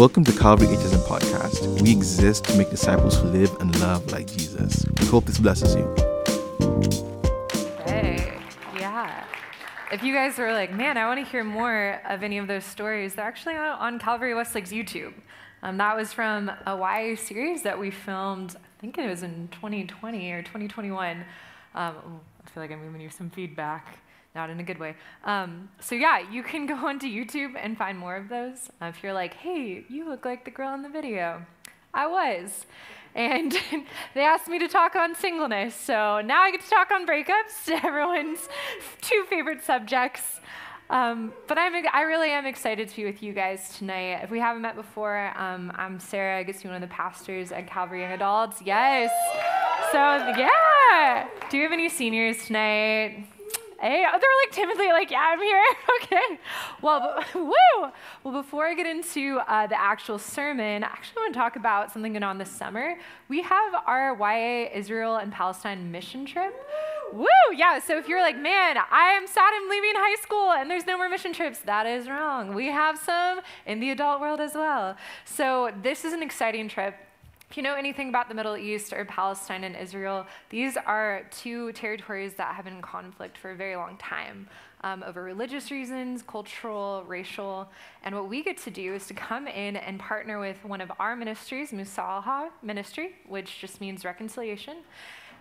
Welcome to Calvary HSM Podcast. We exist to make disciples who live and love like Jesus. We hope this blesses you. Hey, yeah. If you guys were like, man, I want to hear more of any of those stories, they're actually on Calvary Westlake's YouTube. That was from a YA series that we filmed, I think it was in 2020 or 2021. I feel like I'm giving you some feedback. Not in a good way. So yeah, you can go onto YouTube and find more of those. If you're like, hey, you look like the girl in the video. I was. And they asked me to talk on singleness. So now I get to talk on breakups, everyone's two favorite subjects. But I really am excited to be with you guys tonight. If we haven't met before, I'm Sarah. I get to be one of the pastors at Calvary Young Adults. Yes. So yeah. Do you have any seniors tonight? Hey, they're like timidly like, yeah, I'm here. Okay. Well, woo. Well, before I get into the actual sermon, I actually want to talk about something going on this summer. We have our YA Israel and Palestine mission trip. Woo. Yeah. So if you're like, man, I am sad I'm leaving high school and there's no more mission trips, that is wrong. We have some in the adult world as well. So this is an exciting trip. If you know anything about the Middle East or Palestine and Israel, these are two territories that have been in conflict for a very long time, over religious reasons, cultural, racial. And what we get to do is to come in and partner with one of our ministries, Musalha Ministry, which just means reconciliation.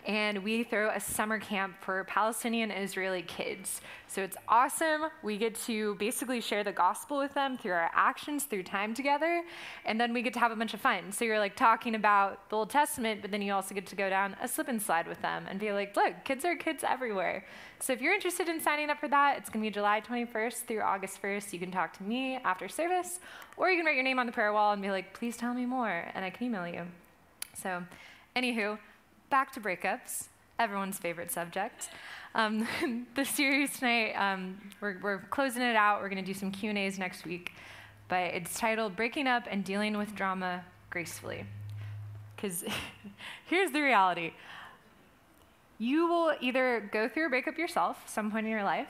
And we throw a summer camp for Palestinian Israeli kids. So it's awesome. We get to basically share the gospel with them through our actions, through time together, and then we get to have a bunch of fun. So you're like talking about the Old Testament, but then you also get to go down a slip and slide with them and be like, look, kids are kids everywhere. So if you're interested in signing up for that, it's gonna be July 21st through August 1st. You can talk to me after service, or you can write your name on the prayer wall and be like, please tell me more, and I can email you. So anywho, back to breakups, everyone's favorite subject. The series tonight, we're closing it out. We're going to do some Q&As next week, but it's titled Breaking Up and Dealing with Drama Gracefully. Because here's the reality. You will either go through a breakup yourself at some point in your life,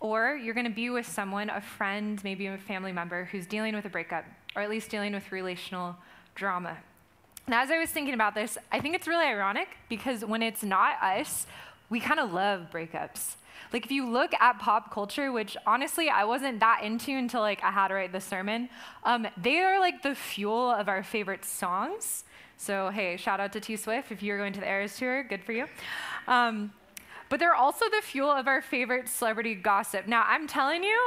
or you're going to be with someone, a friend, maybe a family member, who's dealing with a breakup, or at least dealing with relational drama. And as I was thinking about this, I think it's really ironic because when it's not us, we kind of love breakups. Like if you look at pop culture, which honestly I wasn't that into until like I had to write this sermon, they are like the fuel of our favorite songs. So hey, shout out to T Swift if you're going to the Eras tour, good for you. But they're also the fuel of our favorite celebrity gossip. Now, I'm telling you,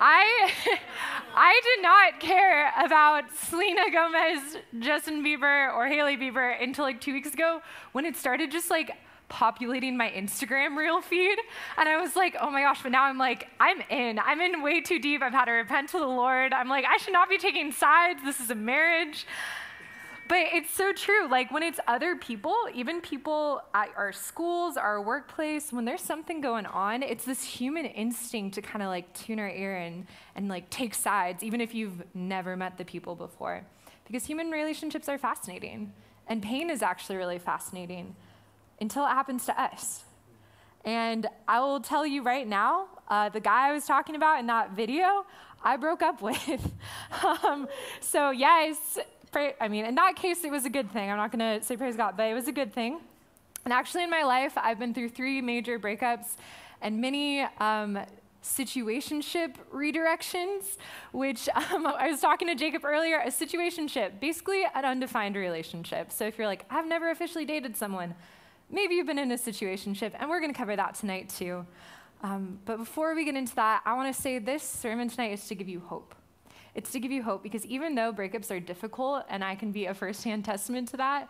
I did not care about Selena Gomez, Justin Bieber, or Hailey Bieber until like 2 weeks ago when it started just like populating my Instagram reel feed. And I was like, oh my gosh, but now I'm like, I'm in way too deep. I've had to repent to the Lord. I'm like, I should not be taking sides. This is a marriage. But it's so true, like when it's other people, even people at our schools, our workplace, when there's something going on, it's this human instinct to kind of like tune our ear and like take sides, even if you've never met the people before. Because human relationships are fascinating, and pain is actually really fascinating until it happens to us. And I will tell you right now, the guy I was talking about in that video, I broke up with. So yes. I mean, in that case, it was a good thing. I'm not going to say praise God, but it was a good thing. And actually, in my life, I've been through three major breakups and many situationship redirections, which I was talking to Jacob earlier, a situationship, basically an undefined relationship. So if you're like, I've never officially dated someone, maybe you've been in a situationship, and we're going to cover that tonight too. But before we get into that, I want to say this sermon tonight is to give you hope. It's to give you hope because even though breakups are difficult, and I can be a firsthand testament to that,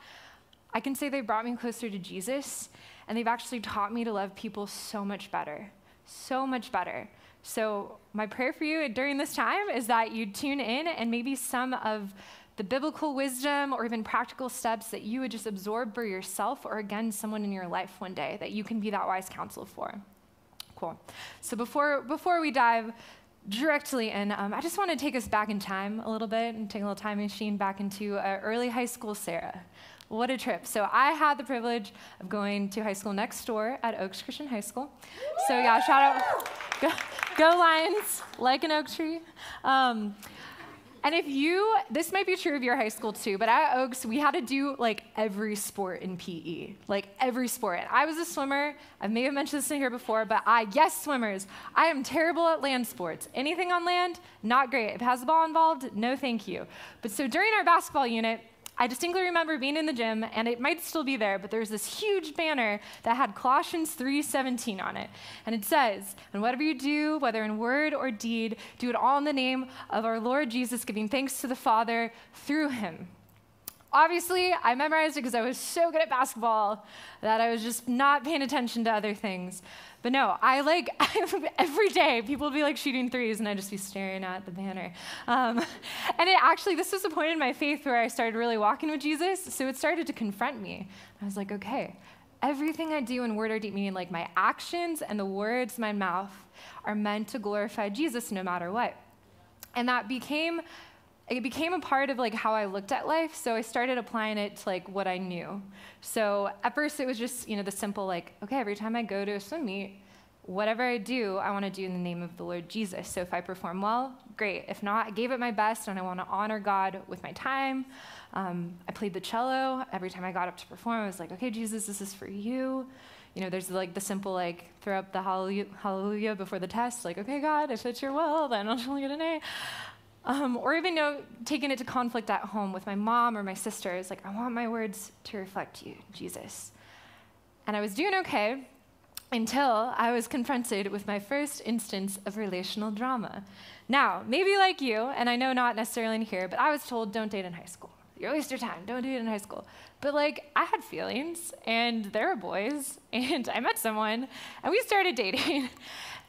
I can say they brought me closer to Jesus, and they've actually taught me to love people so much better, so much better. So my prayer for you during this time is that you tune in and maybe some of the biblical wisdom or even practical steps that you would just absorb for yourself or again, someone in your life one day that you can be that wise counsel for. Cool. So before we dive directly in, I just want to take us back in time a little bit and take a little time machine back into early high school Sarah. What a trip. So I had the privilege of going to high school next door at Oaks Christian High School. So yeah, shout out, go Lions, like an oak tree. And if you, this might be true of your high school too, but at Oaks, we had to do like every sport in PE, like every sport. And I was a swimmer. I may have mentioned this in here before, but yes, swimmers, I am terrible at land sports. Anything on land, not great. If it has a ball involved, no thank you. But so during our basketball unit, I distinctly remember being in the gym, and it might still be there, but there's this huge banner that had Colossians 3:17 on it. And it says, and whatever you do, whether in word or deed, do it all in the name of our Lord Jesus, giving thanks to the Father through him. Obviously, I memorized it because I was so good at basketball that I was just not paying attention to other things. But no, every day people would be like shooting threes and I'd just be staring at the banner. And it actually, this was a point in my faith where I started really walking with Jesus, so it started to confront me. I was like, okay, everything I do in word or deed, meaning like my actions and the words in my mouth are meant to glorify Jesus no matter what. And that became a part of like how I looked at life, so I started applying it to like what I knew. So at first it was just, you know, the simple like, okay, every time I go to a swim meet, whatever I do, I want to do in the name of the Lord Jesus. So if I perform well, great. If not, I gave it my best and I want to honor God with my time. I played the cello. Every time I got up to perform, I was like, okay, Jesus, this is for you. You know, there's like the simple like throw up the hallelujah before the test, like, okay, God, if it's your will, then I'll only get an A. Or even taking it to conflict at home with my mom or my sister. It's like, I want my words to reflect you, Jesus. And I was doing okay until I was confronted with my first instance of relational drama. Now, maybe like you, and I know not necessarily in here, but I was told don't date in high school. You're waste your time, don't do it in high school. But like, I had feelings, and there were boys, and I met someone, and we started dating,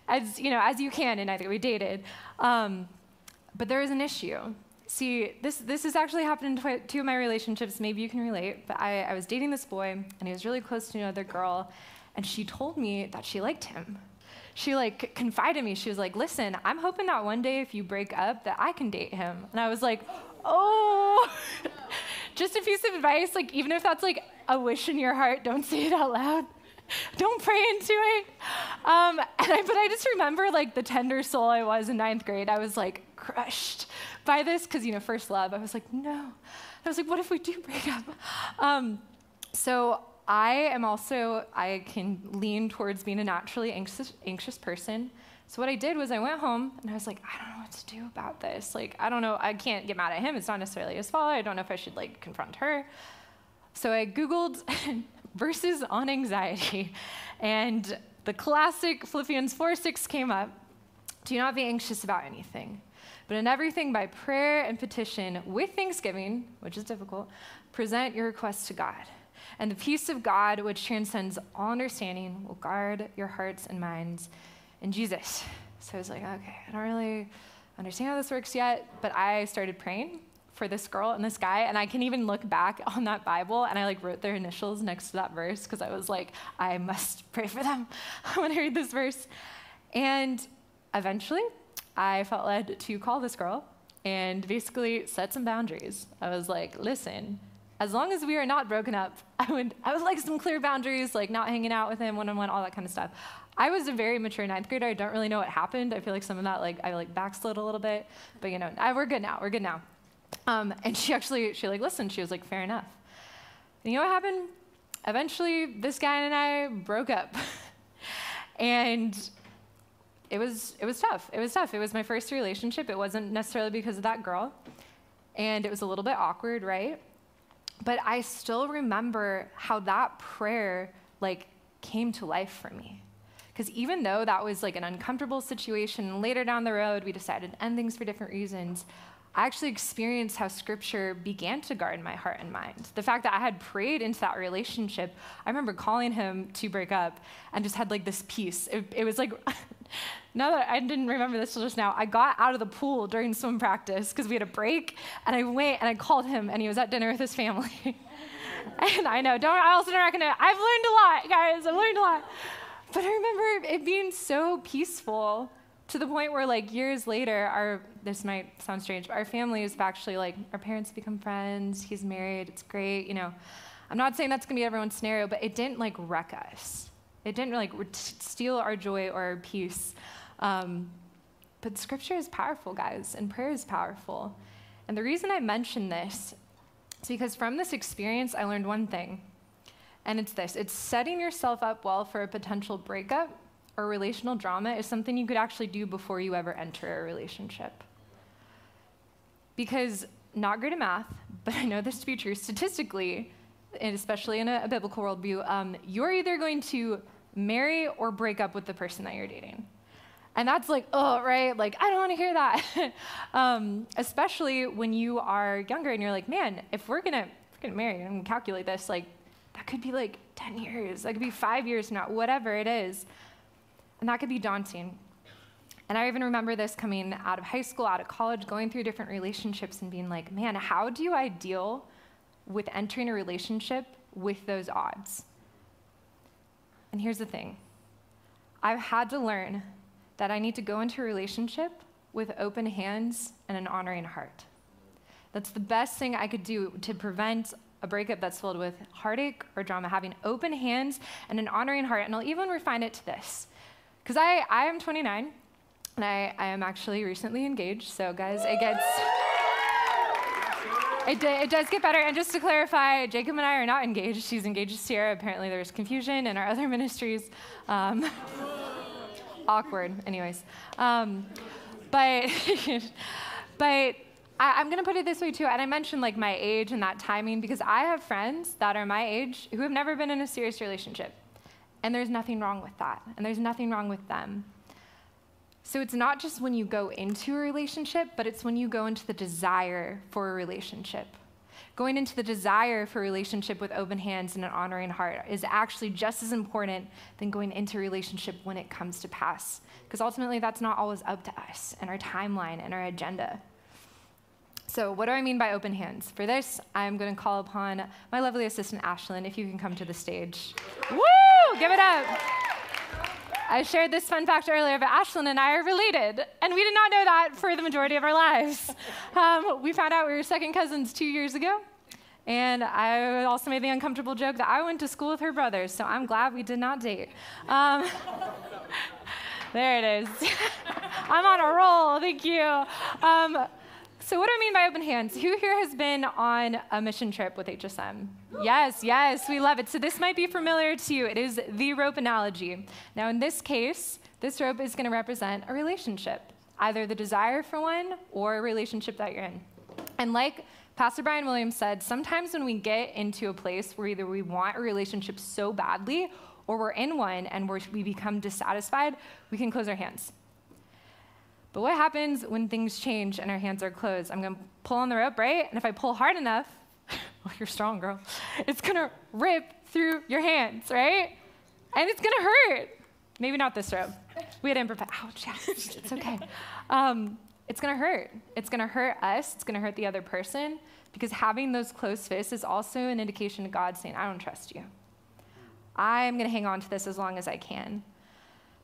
as you can, and I think we dated. But there is an issue. See, this has actually happened in two of my relationships. Maybe you can relate, but I was dating this boy, and he was really close to another girl, and she told me that she liked him. She like confided in me. She was like, listen, I'm hoping that one day if you break up that I can date him. And I was like, oh, just a piece of advice. Like, even if that's like a wish in your heart, don't say it out loud. Don't pray into it. But I just remember like the tender soul I was in ninth grade. I was like crushed by this because, you know, first love. I was like, no. I was like, what if we do break up? So I can lean towards being a naturally anxious person. So what I did was I went home and I was like, I don't know what to do about this. Like, I don't know. I can't get mad at him. It's not necessarily his fault. I don't know if I should like confront her. So I Googled verses on anxiety, and the classic Philippians 4:6 came up. Do not be anxious about anything, but in everything by prayer and petition with thanksgiving, which is difficult, present your requests to God. And the peace of God, which transcends all understanding, will guard your hearts and minds in Jesus. So I was like, okay, I don't really understand how this works yet, but I started praying for this girl and this guy, and I can even look back on that Bible, and I like wrote their initials next to that verse because I was like, I must pray for them when I read this verse. And eventually, I felt led to call this girl and basically set some boundaries. I was like, listen, as long as we are not broken up, I would like some clear boundaries, like not hanging out with him one-on-one, all that kind of stuff. I was a very mature ninth grader. I don't really know what happened. I feel like some of that, like I like backslid a little bit, but you know, we're good now. We're good now. And she like listened. She was like, fair enough. And you know what happened? Eventually, this guy and I broke up, and it was tough. It was tough. It was my first relationship. It wasn't necessarily because of that girl, and it was a little bit awkward, right? But I still remember how that prayer like came to life for me. Because even though that was like an uncomfortable situation, later down the road, we decided to end things for different reasons. I actually experienced how Scripture began to guard my heart and mind. The fact that I had prayed into that relationship, I remember calling him to break up and just had like this peace. It was like, now that I didn't remember this till just now, I got out of the pool during swim practice because we had a break, and I went and I called him, and he was at dinner with his family. And I know, I also don't reckon it. I've learned a lot, guys. I've learned a lot. But I remember it being so peaceful, to the point where like years later, this might sound strange, but our families have actually like, our parents become friends, he's married, it's great, you know. I'm not saying that's gonna be everyone's scenario, but it didn't like wreck us. It didn't like steal our joy or our peace. But Scripture is powerful, guys, and prayer is powerful. And the reason I mention this is because from this experience, I learned one thing, and it's this. It's setting yourself up well for a potential breakup or relational drama is something you could actually do before you ever enter a relationship. Because, not great at math, but I know this to be true, statistically, and especially in a biblical worldview, you're either going to marry or break up with the person that you're dating. And that's like, oh, right? Like, I don't want to hear that. Especially when you are younger and you're like, man, if we're gonna marry and calculate this, like, that could be like 10 years. That could be 5 years, not whatever it is. And that could be daunting. And I even remember this coming out of high school, out of college, going through different relationships and being like, man, how do I deal with entering a relationship with those odds? And here's the thing. I've had to learn that I need to go into a relationship with open hands and an honoring heart. That's the best thing I could do to prevent a breakup that's filled with heartache or drama, having open hands and an honoring heart. And I'll even refine it to this, because I am 29, and I am actually recently engaged, so guys, it does get better. And just to clarify, Jacob and I are not engaged. She's engaged to Sierra. Apparently there's confusion in our other ministries. Awkward, anyways. But I'm gonna put it this way too, and I mentioned like my age and that timing, because I have friends that are my age who have never been in a serious relationship, and there's nothing wrong with that, and there's nothing wrong with them. So it's not just when you go into a relationship, but it's when you go into the desire for a relationship. Going into the desire for a relationship with open hands and an honoring heart is actually just as important than going into a relationship when it comes to pass, because ultimately that's not always up to us and our timeline and our agenda. So what do I mean by open hands? For this, I'm going to call upon my lovely assistant, Ashlyn, if you can come to the stage. Woo! Give it up. I shared this fun fact earlier, but Ashlyn and I are related, and we did not know that for the majority of our lives. We found out we were second cousins 2 years ago, and I also made the uncomfortable joke that I went to school with her brothers, so I'm glad we did not date. There it is. I'm on a roll, thank you. So what do I mean by open hands? Who here has been on a mission trip with HSM? Yes, yes, we love it. So this might be familiar to you. It is the rope analogy. Now, in this case, this rope is going to represent a relationship, either the desire for one or a relationship that you're in. And like Pastor Brian Williams said, sometimes when we get into a place where either we want a relationship so badly or we're in one and we become dissatisfied, we can close our hands. But what happens when things change and our hands are closed? I'm going to pull on the rope, right? And if I pull hard enough, well, you're strong, girl, it's going to rip through your hands, right? And it's going to hurt. Maybe not this rope. We had improvised. Ouch, yes, it's okay. It's going to hurt. It's going to hurt us. It's going to hurt the other person, because having those closed fists is also an indication to God saying, I don't trust you. I'm going to hang on to this as long as I can.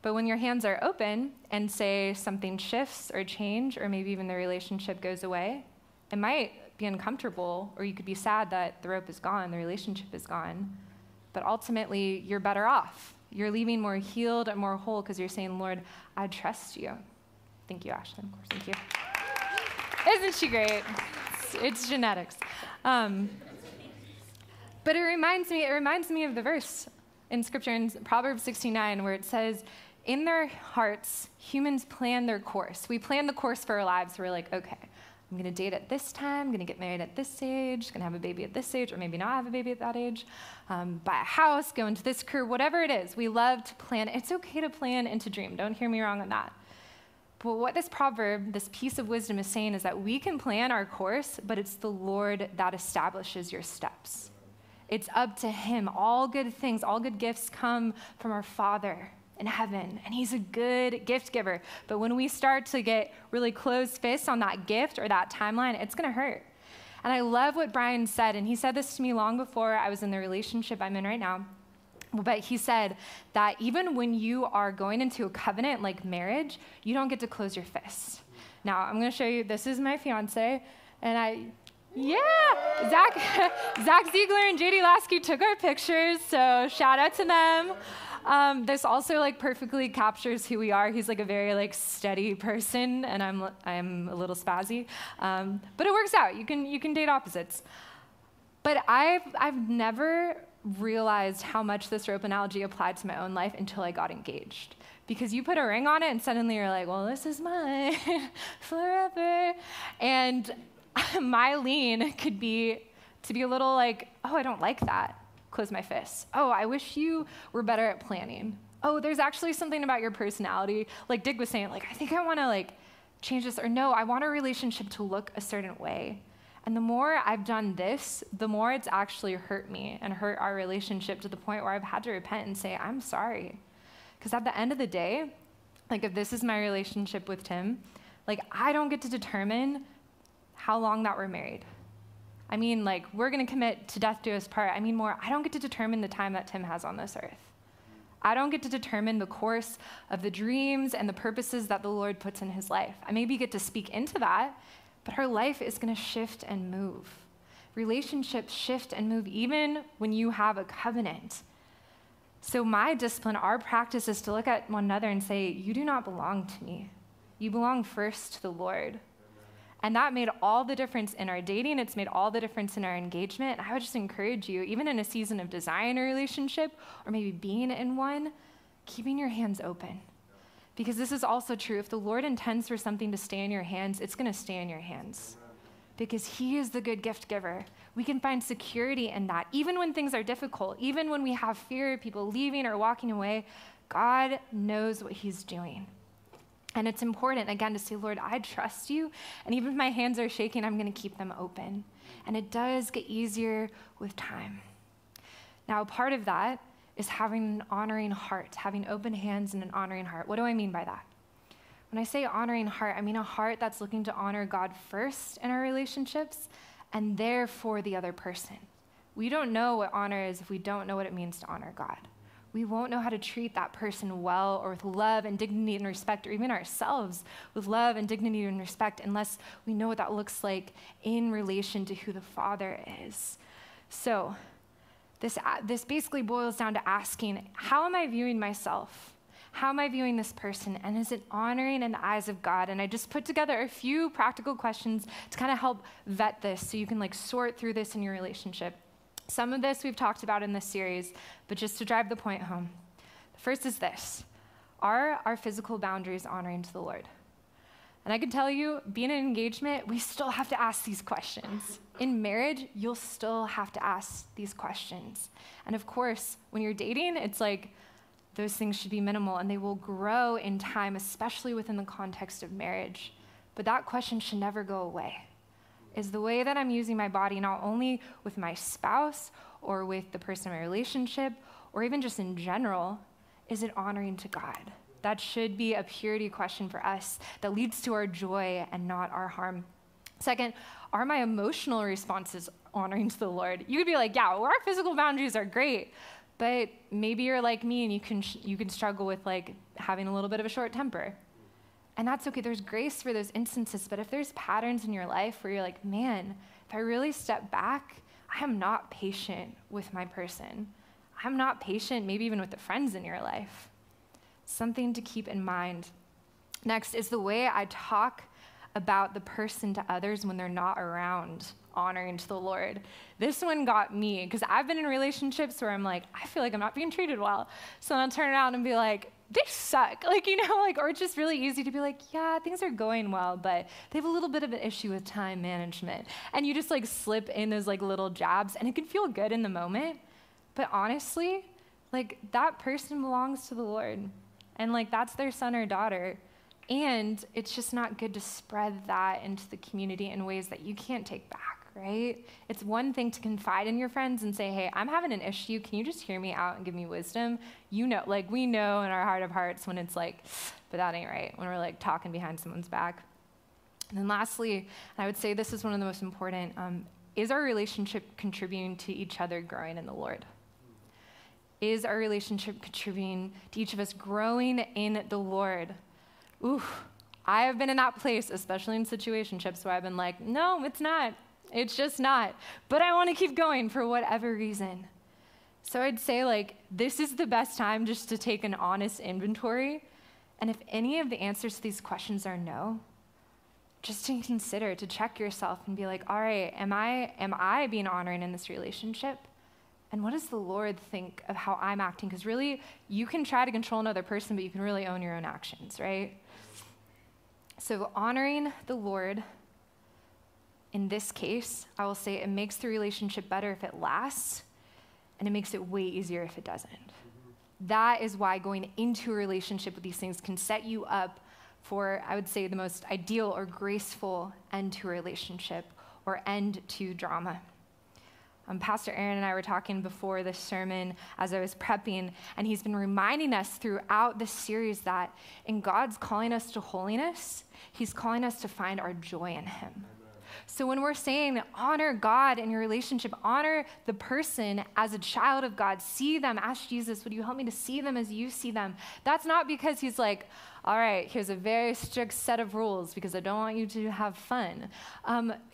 But when your hands are open and say something shifts or change, or maybe even the relationship goes away, it might be uncomfortable, or you could be sad that the rope is gone, the relationship is gone. But ultimately, you're better off. You're leaving more healed and more whole, because you're saying, Lord, I trust you. Thank you, Ashlyn. Of course, thank you. Isn't she great? It's genetics. But it reminds me of the verse in Scripture in Proverbs 16:9, where it says, in their hearts, humans plan their course. We plan the course for our lives. We're like, okay, I'm gonna date at this time, I'm gonna get married at this age, gonna have a baby at this age, or maybe not have a baby at that age, buy a house, go into this career, whatever it is. We love to plan. It's okay to plan and to dream. Don't hear me wrong on that. But what this proverb, this piece of wisdom is saying is that we can plan our course, but it's the Lord that establishes your steps. It's up to him. All good things, all good gifts come from our Father in heaven, and he's a good gift giver. But when we start to get really closed fists on that gift or that timeline, it's gonna hurt. And I love what Brian said, and he said this to me long before I was in the relationship I'm in right now. But he said that even when you are going into a covenant like marriage, you don't get to close your fists. Now, I'm gonna show you, this is my fiance, and yeah, Zach Ziegler and J.D. Lasky took our pictures, so shout out to them. This also like perfectly captures who we are. He's like a very like steady person, and I'm a little spazzy, but it works out. You can date opposites. But I've never realized how much this rope analogy applied to my own life until I got engaged. Because you put a ring on it, and suddenly you're like, well, this is mine forever. And my lean could be to be a little like, oh, I don't like that. Close my fists. Oh, I wish you were better at planning. Oh, there's actually something about your personality. Like Dig was saying, like, I think I want to like change this, or no, I want our relationship to look a certain way. And the more I've done this, the more it's actually hurt me and hurt our relationship to the point where I've had to repent and say, I'm sorry. Because at the end of the day, like if this is my relationship with Tim, like I don't get to determine how long that we're married. I mean, like we're gonna commit to death do us part. I mean more, I don't get to determine the time that Tim has on this earth. I don't get to determine the course of the dreams and the purposes that the Lord puts in his life. I maybe get to speak into that, but her life is gonna shift and move. Relationships shift and move even when you have a covenant. So my discipline, our practice is to look at one another and say, you do not belong to me. You belong first to the Lord. Amen. And that made all the difference in our dating. It's made all the difference in our engagement. And I would just encourage you, even in a season of desiring a relationship or maybe being in one, keeping your hands open. Because this is also true. If the Lord intends for something to stay in your hands, it's going to stay in your hands. Because he is the good gift giver. We can find security in that. Even when things are difficult, even when we have fear of people leaving or walking away, God knows what he's doing. And it's important, again, to say, Lord, I trust you. And even if my hands are shaking, I'm going to keep them open. And it does get easier with time. Now, part of that is having an honoring heart, having open hands and an honoring heart. What do I mean by that? When I say honoring heart, I mean a heart that's looking to honor God first in our relationships and therefore the other person. We don't know what honor is if we don't know what it means to honor God. We won't know how to treat that person well or with love and dignity and respect, or even ourselves with love and dignity and respect, unless we know what that looks like in relation to who the Father is. So this basically boils down to asking, how am I viewing myself? How am I viewing this person? And is it honoring in the eyes of God? And I just put together a few practical questions to kind of help vet this so you can like sort through this in your relationship. Some of this we've talked about in this series, but just to drive the point home. The first is this: are our physical boundaries honoring to the Lord? And I can tell you, being in engagement, we still have to ask these questions. In marriage, you'll still have to ask these questions. And of course, when you're dating, it's like, those things should be minimal, and they will grow in time, especially within the context of marriage. But that question should never go away. Is the way that I'm using my body, not only with my spouse or with the person in my relationship, or even just in general, is it honoring to God? That should be a purity question for us that leads to our joy and not our harm. Second, are my emotional responses honoring to the Lord? You could be like, yeah, well, our physical boundaries are great, but maybe you're like me and you can struggle with like having a little bit of a short temper. And that's okay, there's grace for those instances, but if there's patterns in your life where you're like, man, if I really step back, I am not patient with my person. I'm not patient, maybe even with the friends in your life. Something to keep in mind. Next is the way I talk about the person to others when they're not around, honoring to the Lord. This one got me, because I've been in relationships where I'm like, I feel like I'm not being treated well. So I'll turn around and be like, they suck. Like, you know, like, or it's just really easy to be like, yeah, things are going well, but they have a little bit of an issue with time management. And you just like slip in those like little jabs, and it can feel good in the moment. But honestly, like that person belongs to the Lord. And like, that's their son or daughter. And it's just not good to spread that into the community in ways that you can't take back. Right? It's one thing to confide in your friends and say, hey, I'm having an issue. Can you just hear me out and give me wisdom? You know, like we know in our heart of hearts when it's like, but that ain't right. When we're like talking behind someone's back. And then lastly, I would say this is one of the most important, is our relationship contributing to each other growing in the Lord? Is our relationship contributing to each of us growing in the Lord? Ooh, I have been in that place, especially in situationships where I've been like, no, it's not. It's just not, but I want to keep going for whatever reason. So I'd say, like, this is the best time just to take an honest inventory. And if any of the answers to these questions are no, just to consider, to check yourself and be like, all right, am I being honoring in this relationship? And what does the Lord think of how I'm acting? Because really, you can try to control another person, but you can really own your own actions, right? So honoring the Lord, in this case, I will say it makes the relationship better if it lasts, and it makes it way easier if it doesn't. That is why going into a relationship with these things can set you up for, I would say, the most ideal or graceful end to a relationship or end to drama. Pastor Aaron and I were talking before this sermon as I was prepping, and he's been reminding us throughout this series that in God's calling us to holiness, he's calling us to find our joy in him. Amen. So when we're saying honor God in your relationship, honor the person as a child of God, see them, ask Jesus, would you help me to see them as you see them? That's not because he's like, all right, here's a very strict set of rules because I don't want you to have fun.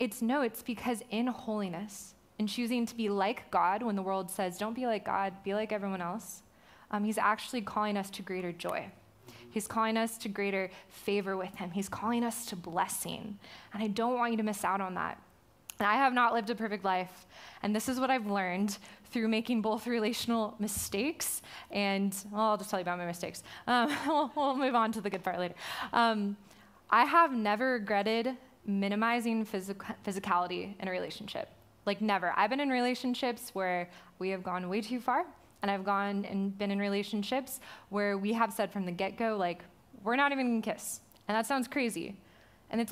It's because in holiness, in choosing to be like God when the world says, don't be like God, be like everyone else, he's actually calling us to greater joy. He's calling us to greater favor with him. He's calling us to blessing. And I don't want you to miss out on that. And I have not lived a perfect life. And this is what I've learned through making both relational mistakes and, well, I'll just tell you about my mistakes. We'll move on to the good part later. I have never regretted minimizing physicality in a relationship. Like never. I've been in relationships where we have gone way too far. And I've gone and been in relationships where we have said from the get-go, like, we're not even gonna kiss. And that sounds crazy. And it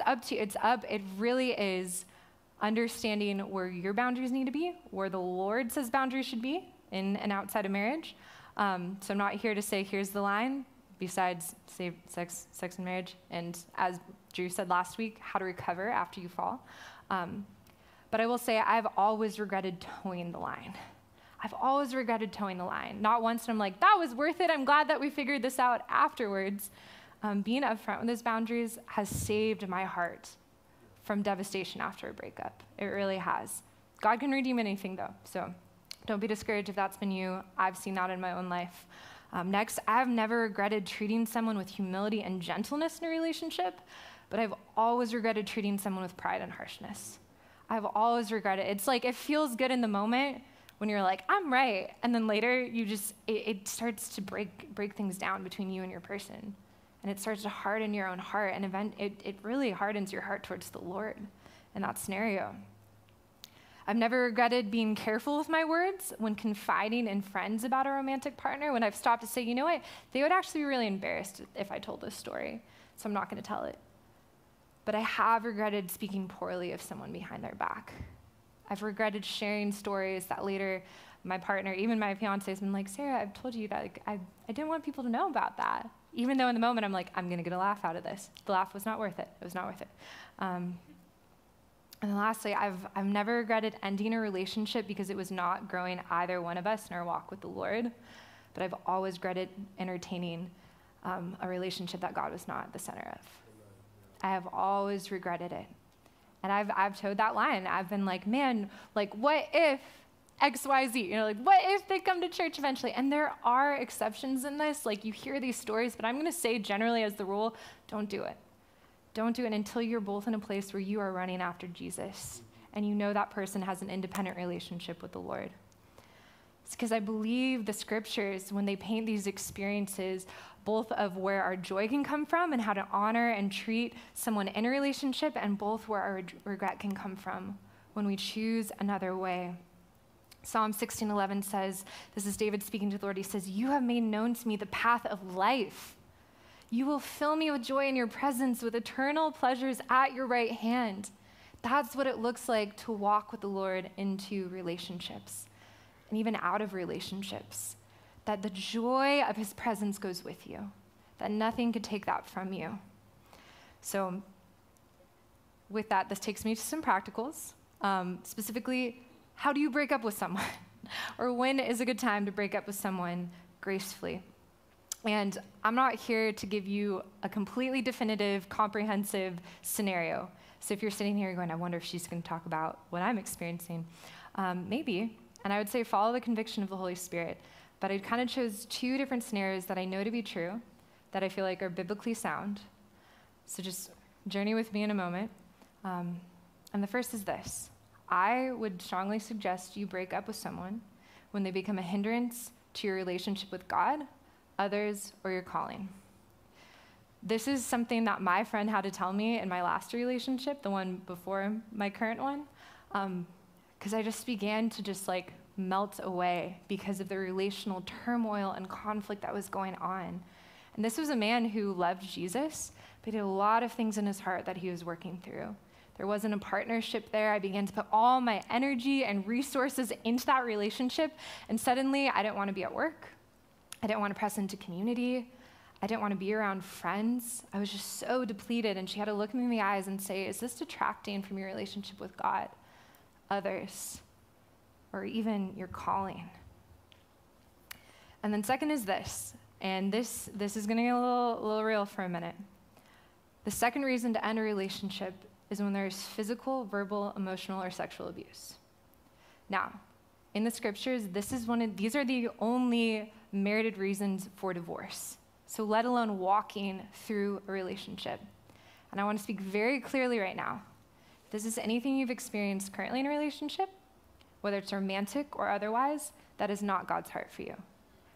really is understanding where your boundaries need to be, where the Lord says boundaries should be in and outside of marriage. So I'm not here to say, here's the line, besides save sex and marriage. And as Drew said last week, how to recover after you fall. But I will say I've always regretted towing the line. I've always regretted towing the line. Not once, and I'm like, that was worth it. I'm glad that we figured this out afterwards. Being upfront with those boundaries has saved my heart from devastation after a breakup. It really has. God can redeem anything, though. So don't be discouraged if that's been you. I've seen that in my own life. Next, I've never regretted treating someone with humility and gentleness in a relationship, but I've always regretted treating someone with pride and harshness. I've always regretted. It's like it feels good in the moment, when you're like, I'm right, and then later you just, it starts to break things down between you and your person, and it starts to harden your own heart, and it really hardens your heart towards the Lord in that scenario. I've never regretted being careful with my words when confiding in friends about a romantic partner, when I've stopped to say, you know what, they would actually be really embarrassed if I told this story, so I'm not gonna tell it. But I have regretted speaking poorly of someone behind their back. I've regretted sharing stories that later my partner, even my fiance, has been like, Sarah, I've told you that, like, I didn't want people to know about that. Even though in the moment I'm like, I'm gonna get a laugh out of this. The laugh was not worth it. It was not worth it. And then lastly, I've never regretted ending a relationship because it was not growing either one of us in our walk with the Lord, but I've always regretted entertaining a relationship that God was not the center of. I have always regretted it. And I've towed that line. I've been like, man, like what if X, Y, Z? You know, like what if they come to church eventually? And there are exceptions in this. Like you hear these stories, but I'm gonna say generally as the rule, don't do it. Don't do it until you're both in a place where you are running after Jesus and you know that person has an independent relationship with the Lord. It's because I believe the scriptures, when they paint these experiences, both of where our joy can come from and how to honor and treat someone in a relationship, and both where our regret can come from when we choose another way. Psalm 16:11 says, this is David speaking to the Lord, he says, you have made known to me the path of life. You will fill me with joy in your presence, with eternal pleasures at your right hand. That's what it looks like to walk with the Lord into relationships and even out of relationships. That the joy of his presence goes with you, that nothing could take that from you. So with that, this takes me to some practicals. Specifically, how do you break up with someone? Or when is a good time to break up with someone gracefully? And I'm not here to give you a completely definitive, comprehensive scenario. So if you're sitting here going, I wonder if she's gonna talk about what I'm experiencing, maybe. And I would say follow the conviction of the Holy Spirit. But I kind of chose two different scenarios that I know to be true, that I feel like are biblically sound. So just journey with me in a moment. And the first is this. I would strongly suggest you break up with someone when they become a hindrance to your relationship with God, others, or your calling. This is something that my friend had to tell me in my last relationship, the one before my current one, because I just began to just like melt away because of the relational turmoil and conflict that was going on. And this was a man who loved Jesus, but he had a lot of things in his heart that he was working through. There wasn't a partnership there. I began to put all my energy and resources into that relationship, and suddenly I didn't want to be at work. I didn't want to press into community. I didn't want to be around friends. I was just so depleted, and she had to look me in the eyes and say, is this detracting from your relationship with God, others, or even your calling? And then second is this, and this is going to get a little real for a minute. The second reason to end a relationship is when there's physical, verbal, emotional, or sexual abuse. Now, in the scriptures, these are the only merited reasons for divorce, so let alone walking through a relationship. And I want to speak very clearly right now. If this is anything you've experienced currently in a relationship, whether it's romantic or otherwise, that is not God's heart for you.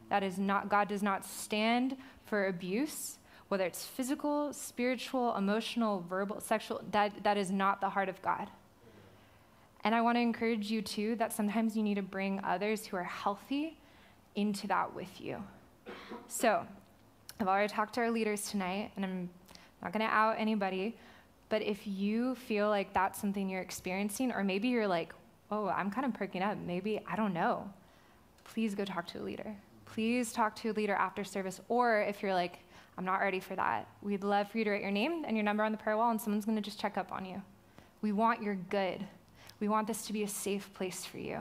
That is not, God does not stand for abuse. Whether it's physical, spiritual, emotional, verbal, sexual, that is not the heart of God. And I want to encourage you, too, that sometimes you need to bring others who are healthy into that with you. So I've already talked to our leaders tonight, and I'm not going to out anybody, but if you feel like that's something you're experiencing, or maybe you're like, oh, I'm kind of perking up, maybe, I don't know, please go talk to a leader. Please talk to a leader after service, or if you're like, I'm not ready for that. We'd love for you to write your name and your number on the prayer wall, and someone's going to just check up on you. We want your good. We want this to be a safe place for you.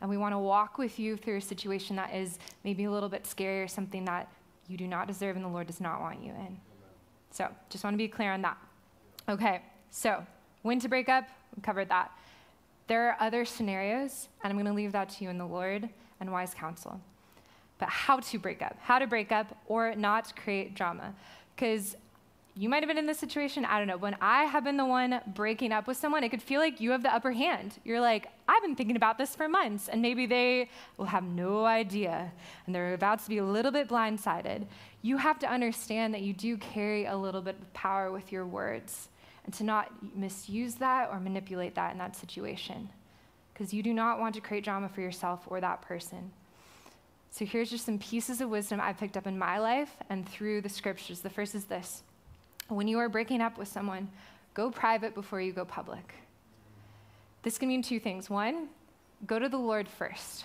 And we want to walk with you through a situation that is maybe a little bit scary or something that you do not deserve and the Lord does not want you in. So just want to be clear on that. Okay, so when to break up, we covered that. There are other scenarios, and I'm going to leave that to you in the Lord and wise counsel. But how to break up or not create drama. Because you might have been in this situation, I don't know. When I have been the one breaking up with someone, it could feel like you have the upper hand. You're like, I've been thinking about this for months, and maybe they will have no idea, and they're about to be a little bit blindsided. You have to understand that you do carry a little bit of power with your words, and to not misuse that or manipulate that in that situation. Because you do not want to create drama for yourself or that person. So here's just some pieces of wisdom I picked up in my life and through the scriptures. The first is this. When you are breaking up with someone, go private before you go public. This can mean two things. One, go to the Lord first.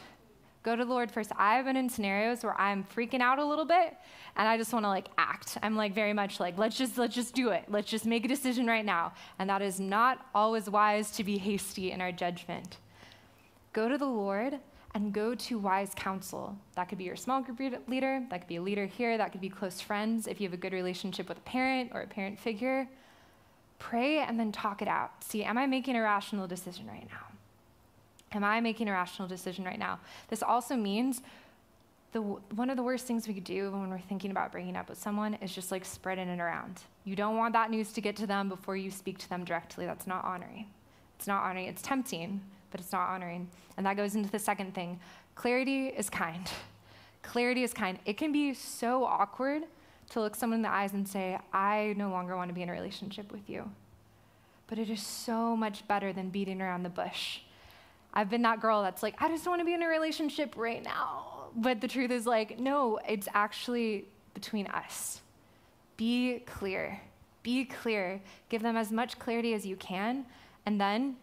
Go to the Lord first. I've been in scenarios where I'm freaking out a little bit and I just want to like act. I'm like very much like, let's just do it. Let's just make a decision right now. And that is not always wise to be hasty in our judgment. Go to the Lord and go to wise counsel. That could be your small group leader, that could be a leader here, that could be close friends, if you have a good relationship with a parent or a parent figure. Pray and then talk it out. See, am I making a rational decision right now? Am I making a rational decision right now? This also means one of the worst things we could do when we're thinking about breaking up with someone is just like spreading it around. You don't want that news to get to them before you speak to them directly. That's not honoring. It's not honoring, it's tempting, but it's not honoring. And that goes into the second thing. Clarity is kind. Clarity is kind. It can be so awkward to look someone in the eyes and say, I no longer want to be in a relationship with you. But it is so much better than beating around the bush. I've been that girl that's like, I just don't want to be in a relationship right now. But the truth is like, no, it's actually between us. Be clear. Be clear. Give them as much clarity as you can. And then,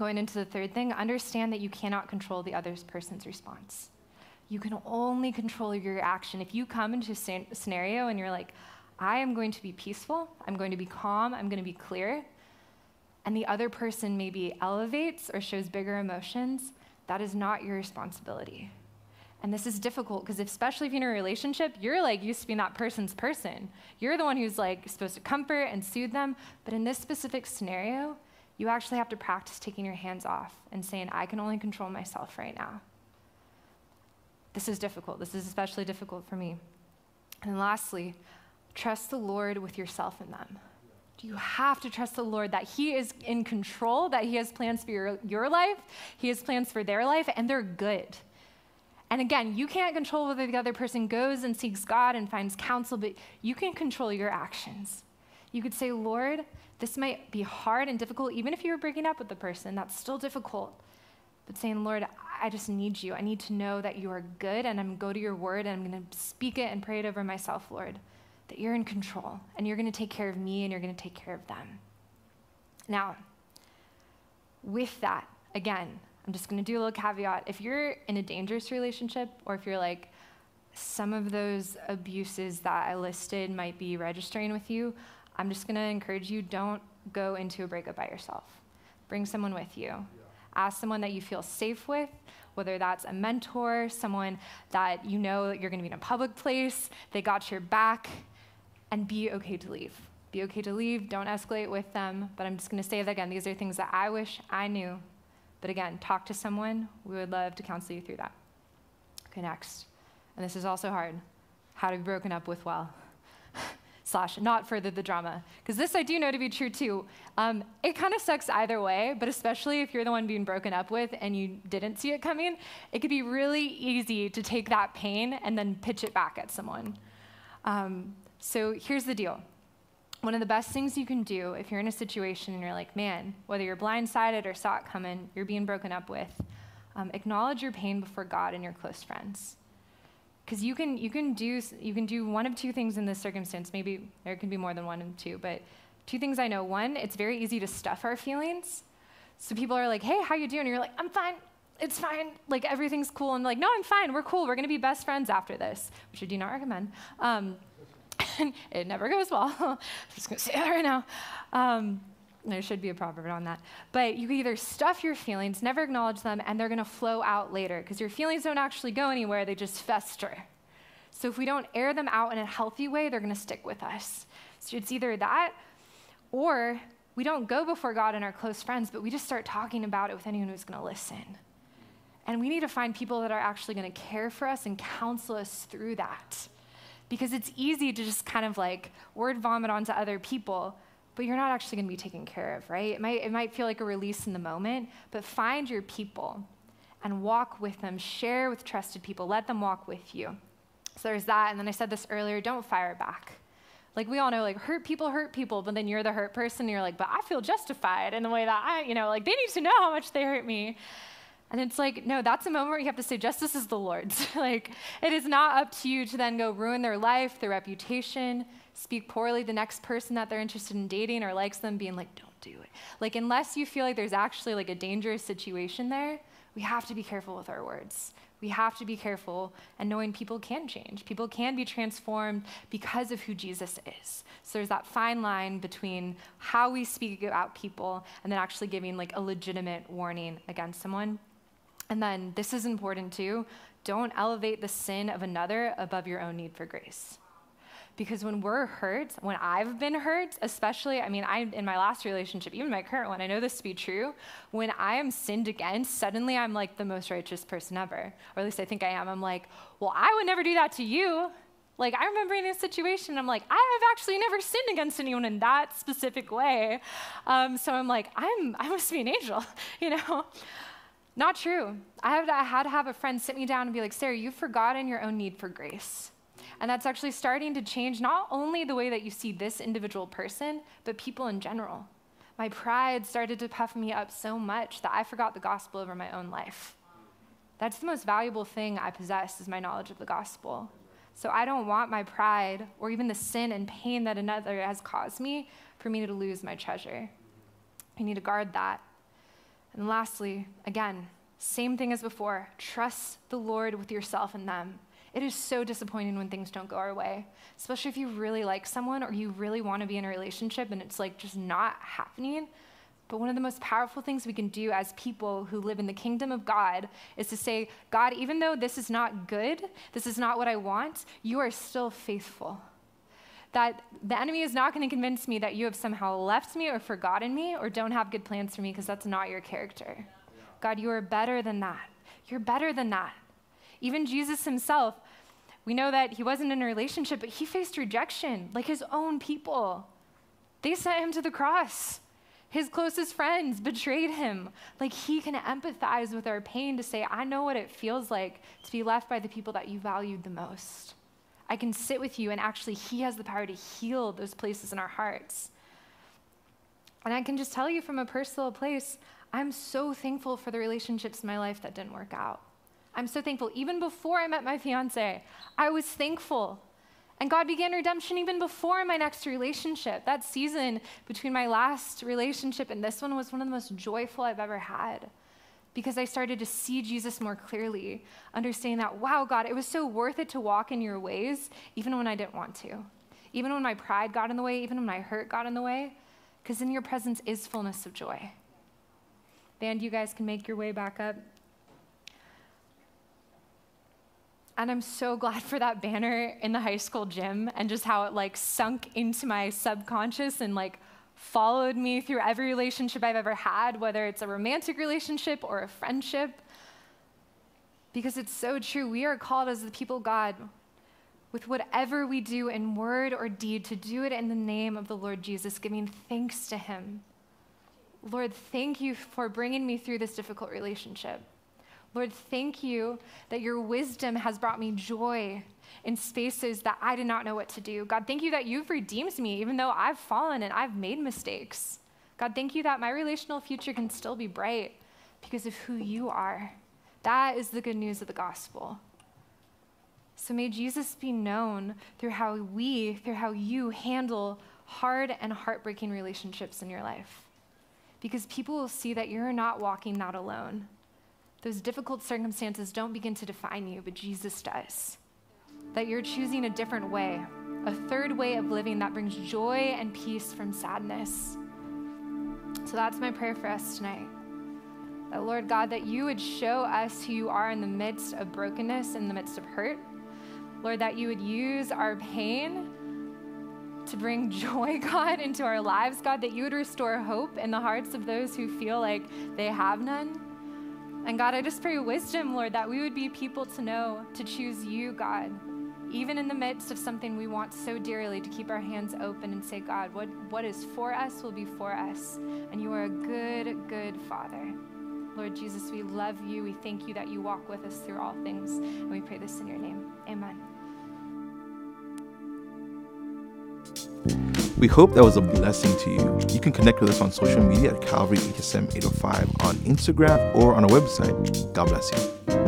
going into the third thing, understand that you cannot control the other person's response. You can only control your action. If you come into a scenario and you're like, I am going to be peaceful, I'm going to be calm, I'm going to be clear, and the other person maybe elevates or shows bigger emotions, that is not your responsibility. And this is difficult because especially if you're in a relationship, you're like used to being that person's person. You're the one who's like supposed to comfort and soothe them, but in this specific scenario, you actually have to practice taking your hands off and saying, I can only control myself right now. This is difficult. This is especially difficult for me. And lastly, trust the Lord with yourself and them. You have to trust the Lord that he is in control, that he has plans for your life, he has plans for their life, and they're good. And again, you can't control whether the other person goes and seeks God and finds counsel, but you can control your actions. You could say, Lord, this might be hard and difficult, even if you were breaking up with the person, that's still difficult. But saying, Lord, I just need you. I need to know that you are good, and I'm going to go to your word, and I'm going to speak it and pray it over myself, Lord, that you're in control, and you're going to take care of me, and you're going to take care of them. Now, with that, again, I'm just going to do a little caveat. If you're in a dangerous relationship, or if you're like, some of those abuses that I listed might be registering with you, I'm just going to encourage you, don't go into a breakup by yourself. Bring someone with you. Yeah. Ask someone that you feel safe with, whether that's a mentor, someone that you know that you're going to be in a public place, they got your back, and be okay to leave. Be okay to leave, don't escalate with them, but I'm just going to say that again, these are things that I wish I knew. But again, talk to someone. We would love to counsel you through that. Okay, next. And this is also hard. How to be broken up with well. / not further the drama. Because this I do know to be true too. It kind of sucks either way, but especially if you're the one being broken up with and you didn't see it coming, it could be really easy to take that pain and then pitch it back at someone. So here's the deal. One of the best things you can do if you're in a situation and you're like, man, whether you're blindsided or saw it coming, you're being broken up with, acknowledge your pain before God and your close friends. Because you can do one of two things in this circumstance. Maybe there can be more than one and two, but two things I know. One, it's very easy to stuff our feelings. So people are like, hey, how you doing? And you're like, I'm fine. It's fine. Like, everything's cool. And like, no, I'm fine. We're cool. We're going to be best friends after this, which I do not recommend. It never goes well. I'm just going to say that right now. There should be a proverb on that. But you can either stuff your feelings, never acknowledge them, and they're going to flow out later because your feelings don't actually go anywhere. They just fester. So if we don't air them out in a healthy way, they're going to stick with us. So it's either that, or we don't go before God and our close friends, but we just start talking about it with anyone who's going to listen. And we need to find people that are actually going to care for us and counsel us through that. Because it's easy to just kind of like word vomit onto other people, but you're not actually gonna be taken care of, right? It might feel like a release in the moment, but find your people and walk with them, share with trusted people, let them walk with you. So there's that, and then I said this earlier, don't fire back. Like, we all know, like, hurt people, but then you're the hurt person, and you're like, but I feel justified in the way that I, you know, like, they need to know how much they hurt me. And it's like, no, that's a moment where you have to say, justice is the Lord's. Like, it is not up to you to then go ruin their life, their reputation, speak poorly the next person that they're interested in dating or likes them, being like, don't do it. Like, unless you feel like there's actually like a dangerous situation there, we have to be careful with our words. We have to be careful and knowing people can change. People can be transformed because of who Jesus is. So there's that fine line between how we speak about people and then actually giving like a legitimate warning against someone. And then this is important too, don't elevate the sin of another above your own need for grace. Because when we're hurt, when I've been hurt, especially, in my last relationship, even my current one, I know this to be true, when I am sinned against, suddenly I'm like the most righteous person ever, or at least I think I am. I'm like, well, I would never do that to you. Like, I remember in a situation, I'm like, I have actually never sinned against anyone in that specific way. So I'm like, I must be an angel, you know? Not true. I had to have a friend sit me down and be like, Sarah, you've forgotten your own need for grace. And that's actually starting to change not only the way that you see this individual person, but people in general. My pride started to puff me up so much that I forgot the gospel over my own life. That's the most valuable thing I possess, is my knowledge of the gospel. So I don't want my pride or even the sin and pain that another has caused me for me to lose my treasure. I need to guard that. And lastly, again, same thing as before, trust the Lord with yourself and them. It is so disappointing when things don't go our way, especially if you really like someone or you really want to be in a relationship and it's like just not happening. But one of the most powerful things we can do as people who live in the kingdom of God is to say, God, even though this is not good, this is not what I want, you are still faithful. that the enemy is not going to convince me that you have somehow left me or forgotten me or don't have good plans for me, because that's not your character. God, you are better than that. You're better than that. Even Jesus himself, we know that he wasn't in a relationship, but he faced rejection, like his own people. They sent him to the cross. His closest friends betrayed him. Like, he can empathize with our pain to say, I know what it feels like to be left by the people that you valued the most. I can sit with you, and actually he has the power to heal those places in our hearts. And I can just tell you from a personal place, I'm so thankful for the relationships in my life that didn't work out. I'm so thankful. Even before I met my fiance, I was thankful. And God began redemption even before my next relationship. That season between my last relationship and this one was one of the most joyful I've ever had, because I started to see Jesus more clearly, understanding that, wow, God, it was so worth it to walk in your ways, even when I didn't want to, even when my pride got in the way, even when my hurt got in the way, because in your presence is fullness of joy. Band, you guys can make your way back up. And I'm so glad for that banner in the high school gym and just how it like sunk into my subconscious and like followed me through every relationship I've ever had, whether it's a romantic relationship or a friendship. Because it's so true. We are called as the people of God, with whatever we do in word or deed, to do it in the name of the Lord Jesus, giving thanks to him. Lord, thank you for bringing me through this difficult relationship. Lord, thank you that your wisdom has brought me joy in spaces that I did not know what to do. God, thank you that you've redeemed me, even though I've fallen and I've made mistakes. God, thank you that my relational future can still be bright because of who you are. That is the good news of the gospel. So may Jesus be known through how you handle hard and heartbreaking relationships in your life. Because people will see that you're not walking that alone. Those difficult circumstances don't begin to define you, but Jesus does. That you're choosing a different way, a third way of living that brings joy and peace from sadness. So that's my prayer for us tonight. That, Lord God, that you would show us who you are in the midst of brokenness, in the midst of hurt. Lord, that you would use our pain to bring joy, God, into our lives, God, that you would restore hope in the hearts of those who feel like they have none. And God, I just pray wisdom, Lord, that we would be people to know, to choose you, God, even in the midst of something we want so dearly, to keep our hands open and say, God, what is for us will be for us. And you are a good, good Father. Lord Jesus, we love you. We thank you that you walk with us through all things. And we pray this in your name. Amen. We hope that was a blessing to you. You can connect with us on social media at Calvary HSM 805 on Instagram or on our website. God bless you.